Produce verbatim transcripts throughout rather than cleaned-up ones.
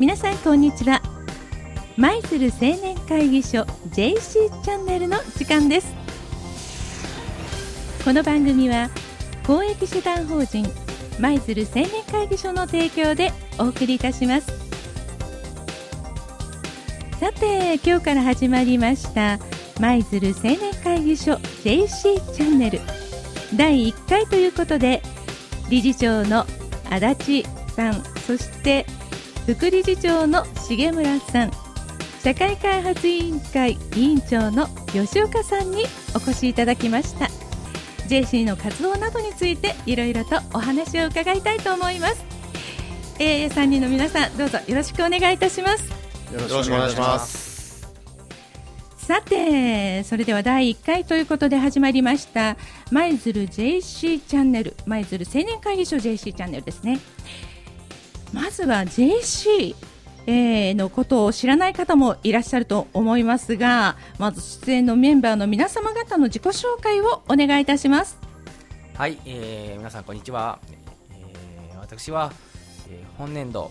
皆さんこんにちは。舞鶴青年会議所 ジェイシー チャンネルの時間です。この番組は公益社団法人舞鶴青年会議所の提供でお送りいたします。さて、今日から始まりました舞鶴青年会議所 ジェイシー チャンネルだいいっかいということで、理事長の足立さん、そして副理事長の重村さん、社会開発委員会委員長の吉岡さんにお越しいただきました。 ジェイシー の活動などについていろいろとお話を伺いたいと思います。えー、さんにんの皆さん、どうぞよろしくお願いいたします。よろしくお願いします。さて、それではだいいっかいということで始まりました舞鶴 ジェイシー チャンネル、舞鶴青年会議所 ジェイシー チャンネルですね。まずは ジェイシー のことを知らない方もいらっしゃると思いますが、まず出演のメンバーの皆様方の自己紹介をお願いいたします。はい、えー、皆さんこんにちは。えー、私は、えー、本年度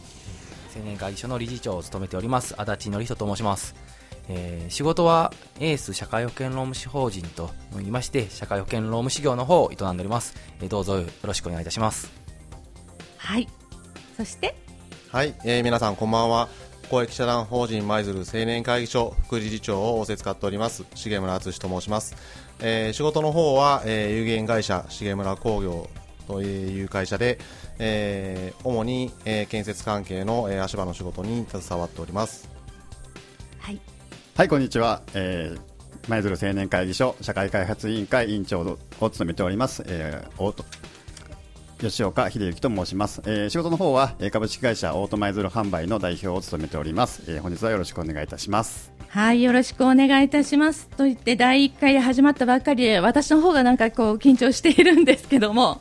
青年会議所の理事長を務めております足立典人と申します。えー、仕事はエース社会保険労務士法人といいまして、社会保険労務士業の方を営んでおります。えー、どうぞよろしくお願いいたします。はい、そしてはい、えー、皆さんこんばんは。公益社団法人舞鶴青年会議所副理事長を仰せつかっております重村敦と申します。えー、仕事の方は、えー、有限会社重村工業という会社で、えー、主に、えー、建設関係の、えー、足場の仕事に携わっております。はい、はい、こんにちは。えー舞鶴青年会議所社会開発委員会委員長を務めております、えー、お吉岡秀之と申します。えー、仕事の方は株式会社オート舞鶴販売の代表を務めております。えー、本日はよろしくお願いいたします。はい、よろしくお願いいたします。と言ってだいいっかいで始まったばっかりで、私の方がなんかこう緊張しているんですけども、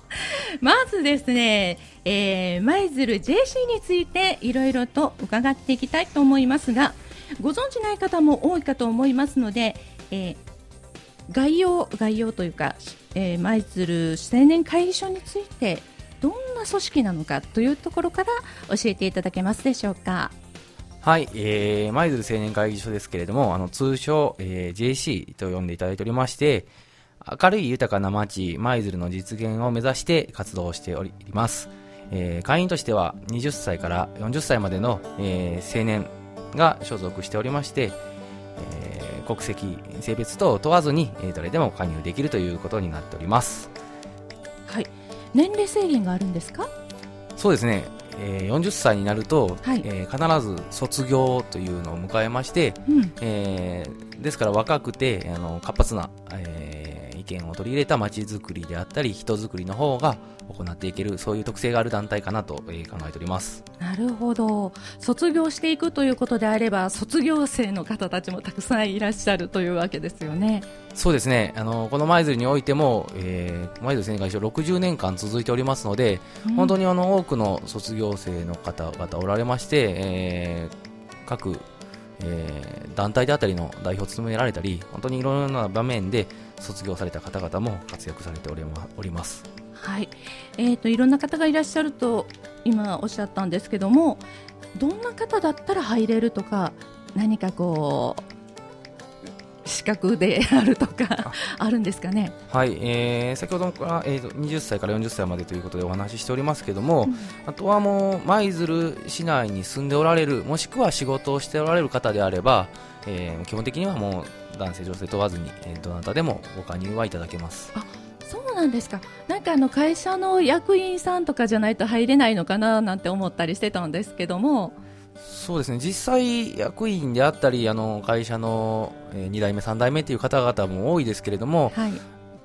まずですね、えー、舞鶴 ジェイシー についていろいろと伺っていきたいと思いますが、ご存じない方も多いかと思いますので、えー、概要概要というか、えー、舞鶴青年会議所についてどんな組織なのかというところから教えていただけますでしょうか。はい、えー、舞鶴青年会議所ですけれども、あの通称、えー、ジェイシー と呼んでいただいておりまして、明るい豊かな街舞鶴の実現を目指して活動しております。えー、会員としてはにじゅっさいからよんじゅっさいまでの、えー、青年が所属しておりまして、えー、国籍性別等を問わずに、えー、誰でも加入できるということになっております。はい、年齢制限があるんですか？そうですね、えー、よんじゅっさいになると、はい、えー、必ず卒業というのを迎えまして、うん、えー、ですから若くてあの活発な、えー、意見を取り入れた街づくりであったり人づくりの方が行っていける、そういう特性がある団体かなと、えー、考えております。なるほど。卒業していくということであれば、卒業生の方たちもたくさんいらっしゃるというわけですよね。そうですね、あのこの舞鶴においても、えー、舞鶴青年会議所ろくじゅうねんかん続いておりますので、うん、本当にあの多くの卒業生の方々おられまして、えー、各、えー、団体であったりの代表を務められたり、本当にいろいろな場面で卒業された方々も活躍されておりま、おります。はい、えーと、いろんな方がいらっしゃると今おっしゃったんですけども、どんな方だったら入れるとか、何かこう資格であるとかあるんですかね。はい、えー、先ほどから、えー、にじゅっさいからよんじゅっさいまでということでお話ししておりますけども、うん、あとはもう舞鶴市内に住んでおられる、もしくは仕事をしておられる方であれば、えー、基本的にはもう男性女性問わずに、えー、どなたでもご加入はいただけます。あ、そうなんですか。なんかあの会社の役員さんとかじゃないと入れないのかななんて思ったりしてたんですけども。そうですね、実際役員であったりあの会社のに代目さん代目という方々も多いですけれども、はい、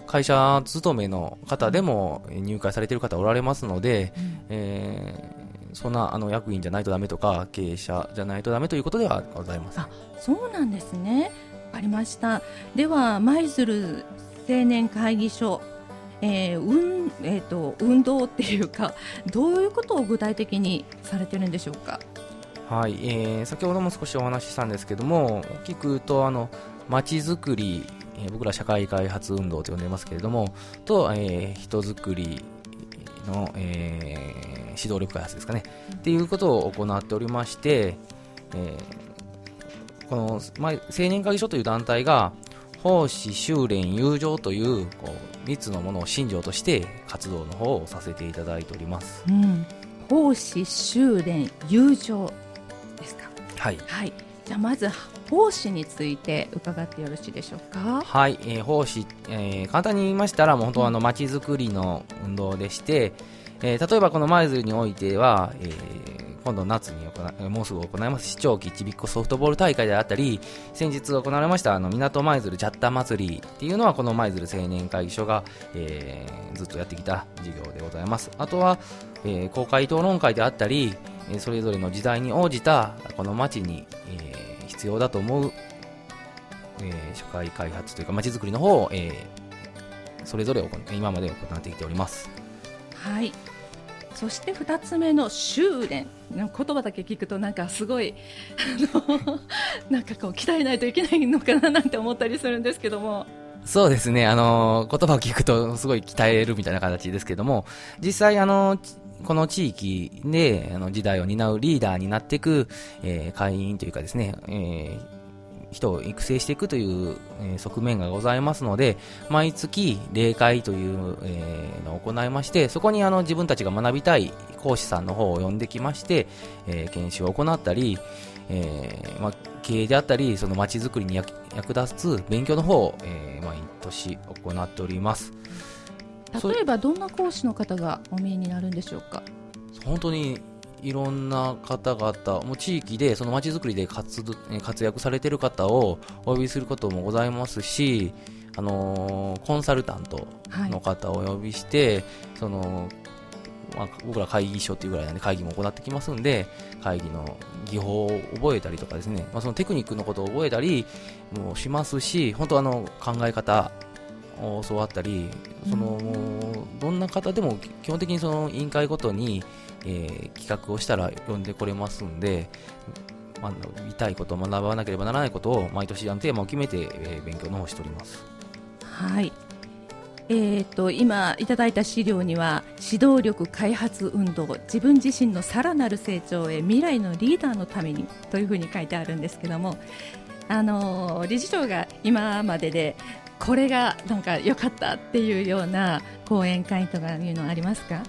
会社勤めの方でも入会されている方おられますので、うん、えー、そんなあの役員じゃないとダメとか経営者じゃないとダメということではございません。あ、そうなんですね。わかりました。では舞鶴青年会議所、えーうんえー、と運動っていうか、どういうことを具体的にされてるんでしょうか。はい、えー、先ほども少しお話ししたんですけども、大きく言うとあの街づくり、えー、僕ら社会開発運動と呼んでますけれどもと、えー、人づくり、の、えー、指導力開発ですかね、うん、っていうことを行っておりまして、えー、この青年会議所という団体が奉仕、修練、友情という、こうみっつのものを信条として活動の方をさせていただいております、うん、奉仕、修練、友情ですか。はい、はい、じゃあまず奉仕について伺ってよろしいでしょうか。はい、えー、奉仕、えー、簡単に言いましたらもう本当はあの街づくりの運動でして、えー、例えばこの舞鶴においては、えー、今度夏に行もうすぐ行います市長期ちびっこソフトボール大会であったり、先日行われましたあの港舞鶴ジャッタ祭りっていうのはこの舞鶴青年会議所が、えー、ずっとやってきた事業でございます。あとは、えー、公開討論会であったり、それぞれの時代に応じたこの町に、えー、必要だと思う、えー、社会開発というか町づくりの方を、えー、それぞれ行今まで行ってきております。はい、そしてふたつめの修練、言葉だけ聞くとなんかすごいあのなんかこう鍛えないといけないのかななんて思ったりするんですけども。そうですね、あの言葉を聞くとすごい鍛えるみたいな形ですけども、実際あのこの地域であの時代を担うリーダーになっていく、えー、会員というかですね、えー人を育成していくという、えー、側面がございますので、毎月例会という、えー、のを行いまして、そこにあの自分たちが学びたい講師さんの方を呼んできまして、えー、研修を行ったり、えーまあ、経営であったりその街づくりに 役, 役立つ勉強の方を、えー、毎年行っております。例えばどんな講師の方がお見えになるんでしょうか。本当にいろんな方々も地域でその街づくりで 活, 活躍されている方をお呼びすることもございますし、あのー、コンサルタントの方をお呼びして、はい、そのまあ、僕ら会議所というぐらいなんで会議も行ってきますんで、会議の技法を覚えたりとかですね、まあ、そのテクニックのことを覚えたりもしますし、本当あの考え方を教わったり、その、うん、どんな方でも基本的にその委員会ごとにえー、企画をしたら呼んでこれますんで、学びたいことを学ばなければならないことを毎年あのテーマを決めて、えー、勉強の方をしております。はい、えー、と今いただいた資料には指導力開発運動、自分自身のさらなる成長へ、未来のリーダーのためにというふうに書いてあるんですけども、あのー、理事長が今まででこれがなんか良かったっていうような講演会とかいうのありますか。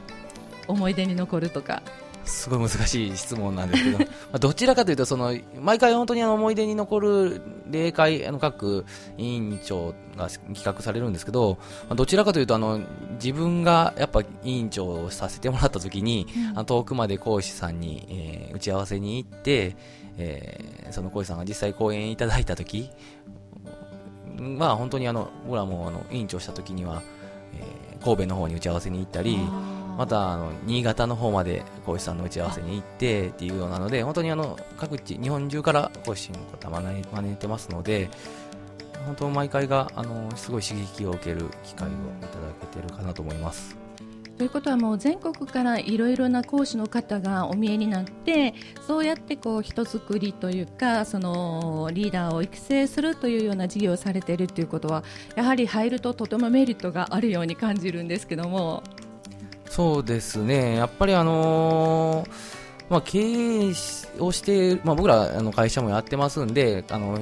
思い出に残るとか。すごい難しい質問なんですけどまあどちらかというとその毎回本当にあの思い出に残る例会、あの各委員長が企画されるんですけど、まあ、どちらかというとあの自分がやっぱ委員長をさせてもらった時に、うん、あの遠くまで講師さんに、えー、打ち合わせに行って、えー、その講師さんが実際講演いただいた時は本当にあの僕らもあの委員長した時には、えー、神戸の方に打ち合わせに行ったり、またあの新潟の方まで講師さんの打ち合わせに行ってっていうようなので、本当にあの各地日本中から講師の方招いてますので、本当毎回があのすごい刺激を受ける機会をいただけてるかなと思います。ということはもう全国からいろいろな講師の方がお見えになって、そうやってこう人づくりというかそのリーダーを育成するというような事業をされているということは、やはり入るととてもメリットがあるように感じるんですけども。そうですね、やっぱりあのーまあ、経営をして、まあ、僕らあの会社もやってますんで、あの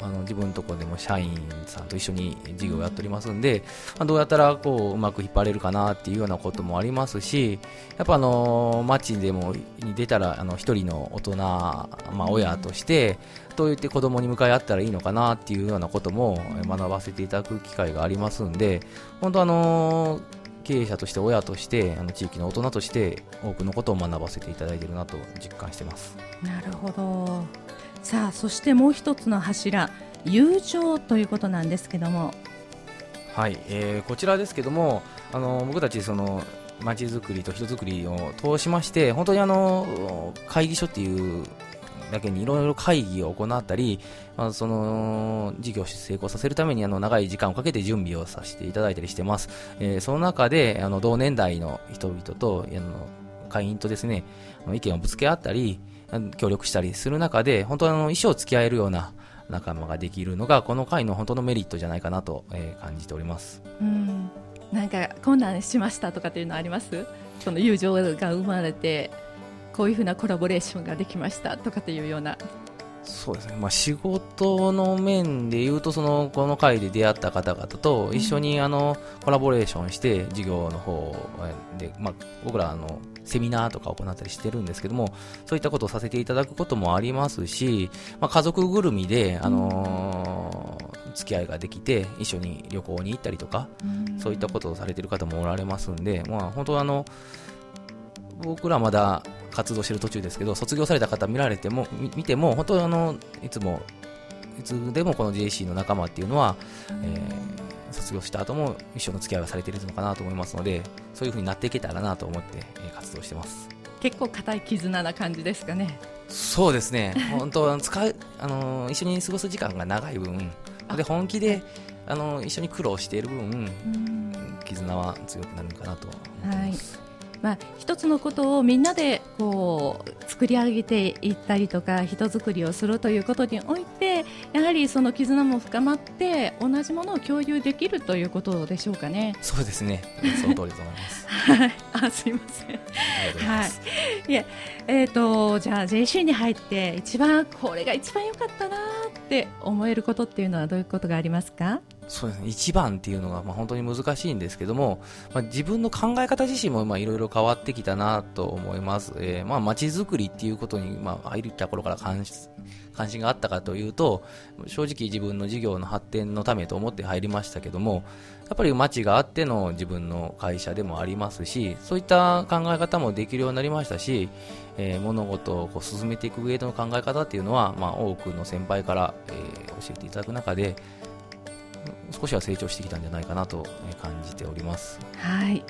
あの自分のところでも社員さんと一緒に事業をやっておりますんで、まあ、どうやったらこううまく引っ張れるかなっていうようなこともありますし、やっぱあのー、街でもに出たらあの一人の大人、まあ、親としてどう言って子供に向かい合ったらいいのかなっていうようなことも学ばせていただく機会がありますんで、本当あのー経営者として親としてあの地域の大人として多くのことを学ばせていただいているなと実感してます。なるほど。さあ、そしてもう一つの柱、友情ということなんですけども。はい、えー、こちらですけども、あの僕たちその街づくりと人づくりを通しまして、本当にあの会議所っていうだけにいろいろ会議を行ったり、まあ、その事業を成功させるためにあの長い時間をかけて準備をさせていただいたりしてます、えー、その中であの同年代の人々とあの会員とですね意見をぶつけ合ったり協力したりする中で、本当にあの一生付き合えるような仲間ができるのがこの会の本当のメリットじゃないかなと、えー、感じております。うん、なんか困難しましたとかっていうのあります？その友情が生まれてこういうふうなコラボレーションができましたとかっていうような。そうですね、まあ、仕事の面でいうとそのこの会で出会った方々と一緒にあのコラボレーションして授業の方で、まあ、僕らあのセミナーとか行ったりしてるんですけども、そういったことをさせていただくこともありますし、まあ、家族ぐるみで、あのー、付き合いができて一緒に旅行に行ったりとか、そういったことをされてる方もおられますんで、まあ、本当あの僕らまだ活動してる途中ですけど、卒業された方見られても見ても本当にあのいつもいつでもこの ジェーシー の仲間っていうのは、えー、卒業した後も一生の付き合いをされているのかなと思いますので、そういう風になっていけたらなと思って、えー、活動してます。結構固い絆な感じですかね。そうですね、本当使うあの一緒に過ごす時間が長い分で本気であの一緒に苦労している分、うん、絆は強くなるのかなと思ってます。はい、まあ、一つのことをみんなでこう作り上げていったりとか人作りをするということにおいて、やはりその絆も深まって同じものを共有できるということでしょうかね。そうですね、その通りと思います、はい、あ、すいません、ありがとうございます、はい、いや、えーと、じゃあ ジェーシー に入って一番これが一番良かったなって思えることっていうのはどういうことがありますか？そうですね、一番っていうのがまあ本当に難しいんですけども、まあ、自分の考え方自身もいろいろ変わってきたなと思います。えー、まあ街づくりっていうことにまあ入った頃から関心、関心があったかというと、正直自分の事業の発展のためと思って入りましたけども、やっぱり街があっての自分の会社でもありますし、そういった考え方もできるようになりましたし、えー、物事をこう進めていく上での考え方っていうのは、まあ多くの先輩から、えー、教えていただく中で、少しは成長してきたんじゃないかなと感じております。はい、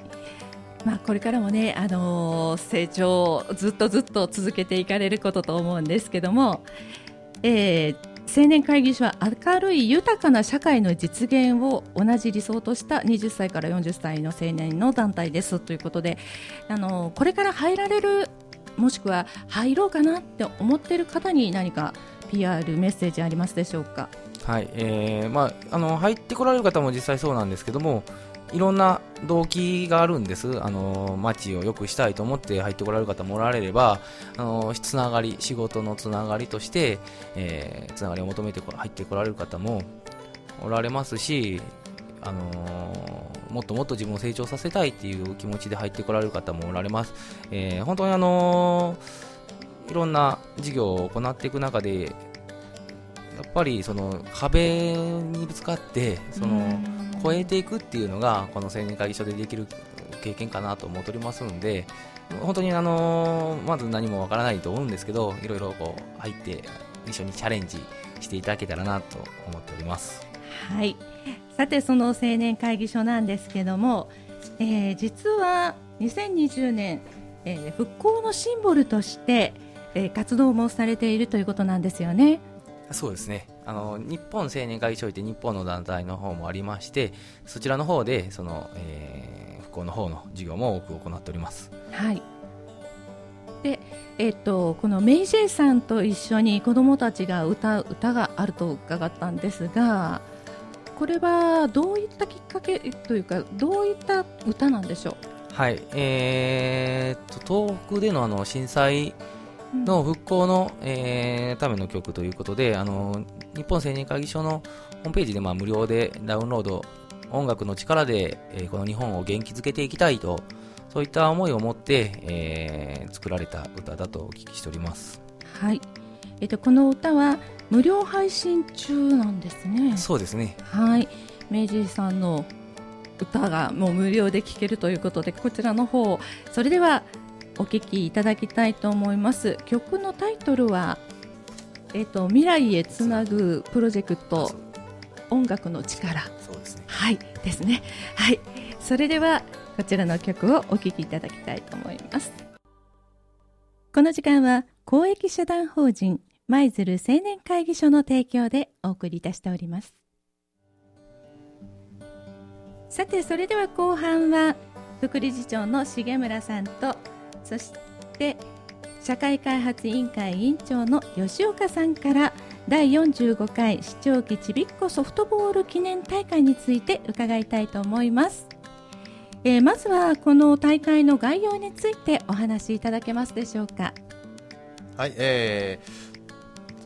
まあ、これからもね、あのー、成長をずっとずっと続けていかれることと思うんですけども、えー、青年会議所は明るい豊かな社会の実現を同じ理想としたにじゅっさいからよんじゅっさいの青年の団体ですということで、あのー、これから入られる、もしくは入ろうかなって思っている方に何か ピーアール メッセージありますでしょうか？はい、えーまあ、あの入ってこられる方も実際そうなんですけども、いろんな動機があるんです。あの街を良くしたいと思って入ってこられる方もおられれば、あのつながり、仕事のつながりとして、えー、つながりを求めて入ってこられる方もおられますし、あのー、もっともっと自分を成長させたいっていう気持ちで入ってこられる方もおられます。えー、本当に、あのー、いろんな事業を行っていく中でやっぱりその壁にぶつかってその越えていくっていうのがこの青年会議所でできる経験かなと思っておりますので、本当にあのまず何もわからないと思うんですけど、いろいろこう入って一緒にチャレンジしていただけたらなと思っております。はい、さてその青年会議所なんですけども、えー、実はにせんにじゅうねん、えー、復興のシンボルとして、えー、活動もされているということなんですよね。そうですね、あの日本青年会議所って日本の団体の方もありまして、そちらの方でその、えー、復興の方の授業も多く行っております。はい、で、えー、とこのメイジェイさんと一緒に子どもたちが歌う歌があると伺ったんですが、これはどういったきっかけというかどういった歌なんでしょう？はい、えー、と東北で の, あの震災の復興の、えー、ための曲ということで、あの日本青年会議所のホームページで、まあ、無料でダウンロード、音楽の力で、えー、この日本を元気づけていきたいと、そういった思いを持って、えー、作られた歌だとお聞きしております。はい、えっと、この歌は無料配信中なんですね。そうですね、はい、明治さんの歌がもう無料で聴けるということで、こちらの方それではお聞きいただきたいと思います。曲のタイトルは、えー、と未来へつなぐプロジェクト音楽の力、そうですね、はいですね、はい、それではこちらの曲をお聞きいただきたいと思います。この時間は公益社団法人舞鶴青年会議所の提供でお送りいたしております。さて、それでは後半は副理事長の重村さんと、そして社会開発委員会委員長の吉岡さんからだいよんじゅうごかい市長旗ちびっこソフトボール記念大会について伺いたいと思います。えー、まずはこの大会の概要についてお話しいただけますでしょうか。はい、えー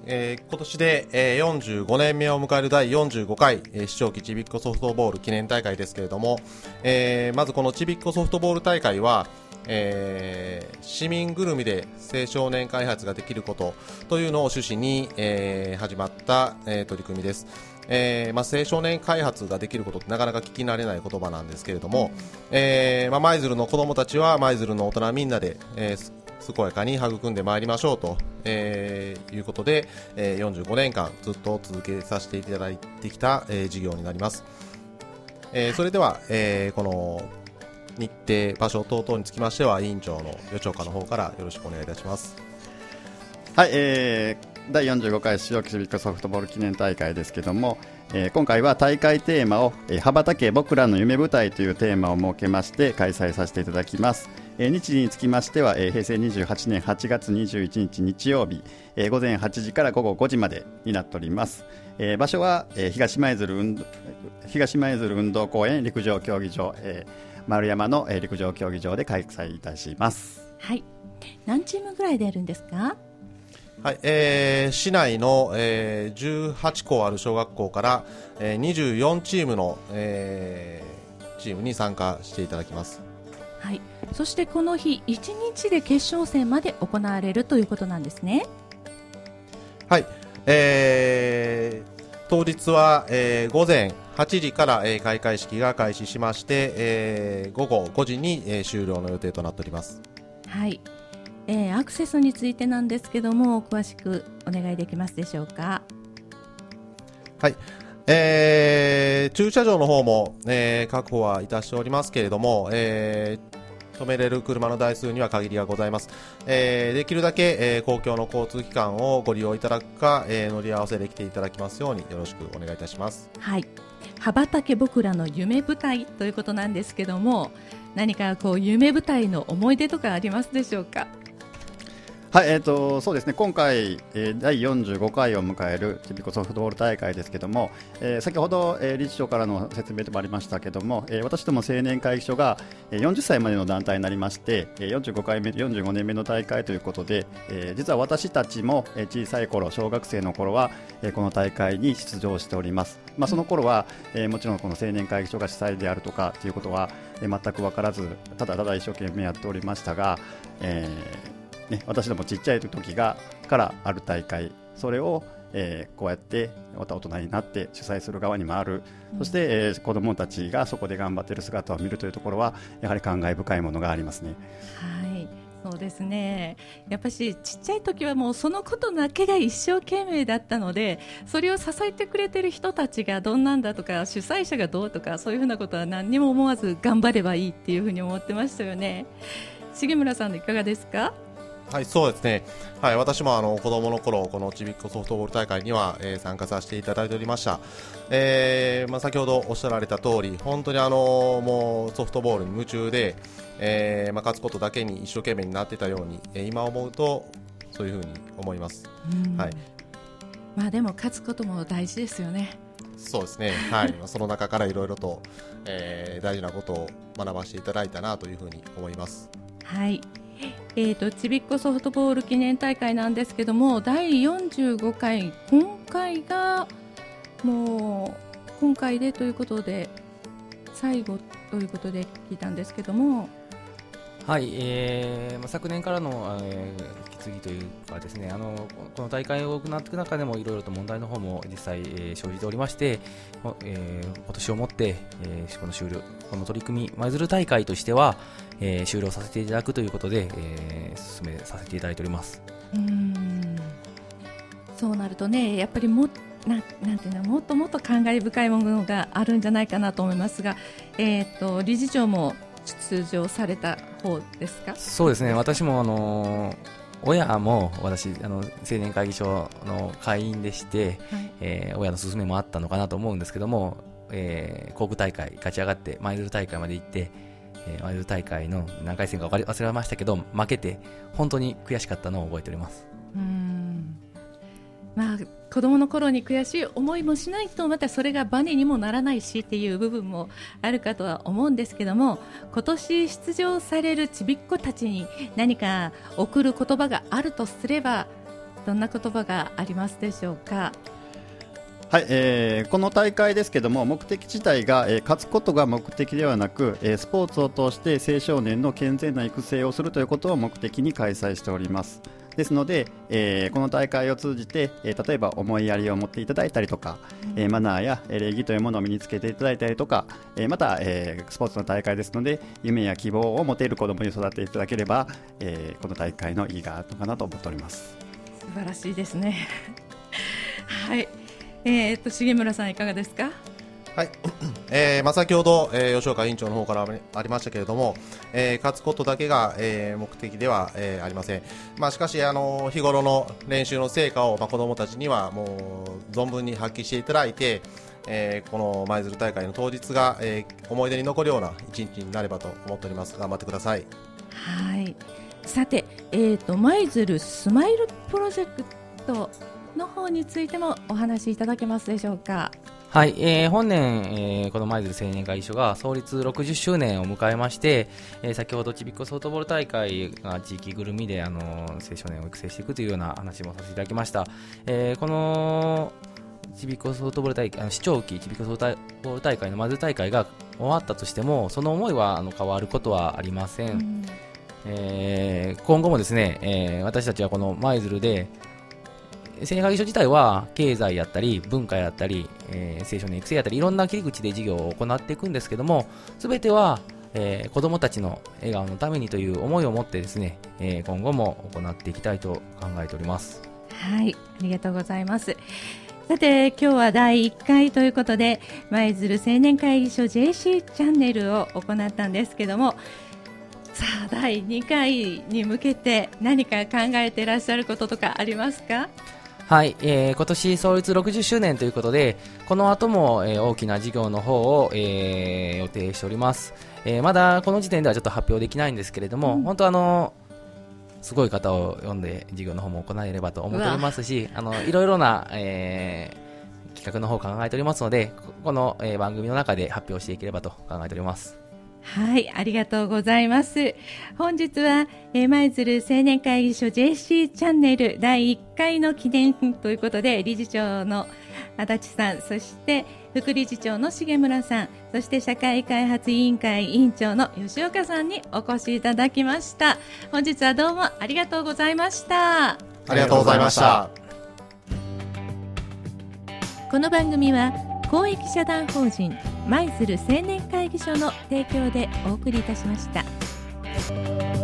えー、今年で、えー、よんじゅうごねんめを迎えるだいよんじゅうごかい、えー、市長旗ちびっこソフトボール記念大会ですけれども、えー、まずこのちびっこソフトボール大会は、えー、市民ぐるみで青少年開発ができることというのを趣旨に、えー、始まった、えー、取り組みです。えーまあ、青少年開発ができることってなかなか聞き慣れない言葉なんですけれども、えーまあ、舞鶴の子どもたちは舞鶴の大人みんなで、えー、健やかに育んでまいりましょうと、えー、いうことで、えー、よんじゅうごねんかんずっと続けさせていただいてきた、えー、事業になります。えー、それでは、えー、この日程場所等々につきましては委員長の与長課の方からよろしくお願いいたします。はい、えーだいよんじゅうごかい市長旗ちびっこソフトボール記念大会ですけども、えー、今回は大会テーマを、えー、羽ばたけ僕らの夢舞台というテーマを設けまして開催させていただきます。えー、日時につきましては、えー、へいせいにじゅうはちねんはちがつにじゅういちにち日曜日、えー、午前はちじから午後ごじまでになっております。えー、場所は、えー、東舞鶴運、東舞鶴運動公園陸上競技場、えー、丸山の、えー、陸上競技場で開催いたします。はい、何チームぐらいでやるんですか。はい、えー、市内の、えー、じゅうはっこある小学校から、えー、にじゅうよんチームの、えー、チームに参加していただきます。はい、そしてこの日いちにちで決勝戦まで行われるということなんですね。はい、えー、当日は、えー、午前はちじから、えー、開会式が開始しまして、えー、午後ごじに、えー、終了の予定となっております。はい、えー、アクセスについてなんですけども詳しくお願いできますでしょうか。はい、えー、駐車場の方も、えー、確保はいたしておりますけれども、えー、止めれる車の台数には限りがございます。えー、できるだけ、えー、公共の交通機関をご利用いただくか、えー、乗り合わせで来ていただきますようによろしくお願いいたします。はい、羽ばたけ僕らの夢舞台ということなんですけども、何かこう夢舞台の思い出とかありますでしょうか。はい、えーと、そうですね、今回、えー、だいよんじゅうごかいを迎えるちびっこソフトボール大会ですけども、えー、先ほど、えー、理事長からの説明でもありましたけども、えー、私ども青年会議所が、えー、よんじゅっさいまでの団体になりまして、えー、よんじゅうごかいめ、よんじゅうごねんめの大会ということで、えー、実は私たちも、えー、小さい頃、小学生の頃は、えー、この大会に出場しております。まあ、その頃は、えー、もちろんこの青年会議所が主催であるとかということは、えー、全く分からず、ただただ一生懸命やっておりましたが、えーね、私どもちっちゃい時がからある大会、それを、えー、こうやってまた大人になって主催する側に回る、うん、そして、えー、子どもたちがそこで頑張っている姿を見るというところはやはり感慨深いものがありますね。はい、そうですね、やっぱりちっちゃい時はもうそのことだけが一生懸命だったので、それを支えてくれてる人たちがどんなんだとか主催者がどうとかそういうふうなことは何にも思わず頑張ればいいっていうふうに思ってましたよね。重村さんいかがですか。はい、そうですね、はい、私もあの子どもの頃このちびっこソフトボール大会には、えー、参加させていただいておりました。えーまあ、先ほどおっしゃられた通り本当にあのもうソフトボールに夢中で、えーまあ、勝つことだけに一生懸命になってたように、えー、今思うとそういうふうに思います。はい、まあ、でも勝つことも大事ですよね。そうですね、はい、その中からいろいろと、えー、大事なことを学ばせていただいたなというふうに思います。はい、えーと、ちびっこソフトボール記念大会なんですけども、だいよんじゅうごかい、今回がもう今回でということで最後ということで聞いたんですけども、はい、えー、昨年からの、えー、引き継ぎというかですね、あのこの大会を行っていく中でもいろいろと問題の方も実際、えー、生じておりまして、えー、今年をもって、えー、この終了、この取り組み舞鶴大会としては、えー、終了させていただくということで、えー、進めさせていただいております。うーん、そうなるとね、やっぱりもっとななんていうのもっともっと感慨深いものがあるんじゃないかなと思いますが、えーと、理事長も出場された方ですか。そうですね、私もあの親も私あの青年会議所の会員でして、はい、えー、親の勧めもあったのかなと思うんですけども、えー、航空大会勝ち上がって舞鶴大会まで行って、えー、舞鶴大会の何回戦か分かり忘れましたけど負けて本当に悔しかったのを覚えております。うーん、まあ、子供の頃に悔しい思いもしないとまたそれがバネにもならないしっていう部分もあるかとは思うんですけども、今年出場されるちびっ子たちに何か贈る言葉があるとすればどんな言葉がありますでしょうか。はい、えー、この大会ですけども、目的自体が、えー、勝つことが目的ではなく、えー、スポーツを通して青少年の健全な育成をするということを目的に開催しております。ですので、えー、この大会を通じて、えー、例えば思いやりを持っていただいたりとか、うん、えー、マナーや礼儀というものを身につけていただいたりとか、えー、また、えー、スポーツの大会ですので夢や希望を持てる子どもに育てていただければ、えー、この大会の意義があるのかなと思っております。素晴らしいですねはい、えー、っと重村さんいかがですか。はい、えーまあ、先ほど、えー、吉岡委員長の方からありましたけれども、えー、勝つことだけが、えー、目的では、えー、ありません、まあ、しかし、あのー、日頃の練習の成果を、まあ、子どもたちにはもう存分に発揮していただいて、えー、この舞鶴大会の当日が、えー、思い出に残るような一日になればと思っております。頑張ってください。はい、さて、えー、と舞鶴スマイルプロジェクトの方についてもお話しいただけますでしょうか。はい、えー、本年、えー、この舞鶴青年会議所が創立ろくじゅっしゅうねんを迎えまして、えー、先ほどちびっこソフトボール大会が地域ぐるみで、あのー、青少年を育成していくというような話もさせていただきました。えー、このちびっこソフトボール大会、あの市長期ちびっこソフトボール大会の舞鶴大会が終わったとしても、その思いはあの変わることはありません。うん、えー、今後もですね、えー、私たちはこの舞鶴で青年会議所自体は経済やったり文化やったり、えー、青少年育成やったりいろんな切り口で事業を行っていくんですけども、すべては、えー、子どもたちの笑顔のためにという思いを持ってですね、えー、今後も行っていきたいと考えております。はい、ありがとうございます。さて、今日はだいいっかいということで舞鶴青年会議所 ジェーシー チャンネルを行ったんですけども、さあだいにかいに向けて何か考えていらっしゃることとかありますか。はい、えー、今年創立ろくじゅっしゅうねんということで、この後も、えー、大きな事業の方を、えー、予定しております。えー、まだこの時点ではちょっと発表できないんですけれども、うん、本当あのすごい方を呼んで事業の方も行えればと思っておりますし、あのいろいろな、えー、企画の方を考えておりますので、この、えー、番組の中で発表していければと考えております。はい、ありがとうございます。本日は舞鶴青年会議所 ジェーシー チャンネルだいいっかいの記念ということで、理事長の足立さん、そして副理事長の重村さん、そして社会開発委員会委員長の吉岡さんにお越しいただきました。本日はどうもありがとうございました。ありがとうございました。この番組は公益社団法人舞鶴青年会議所の提供でお送りいたしました。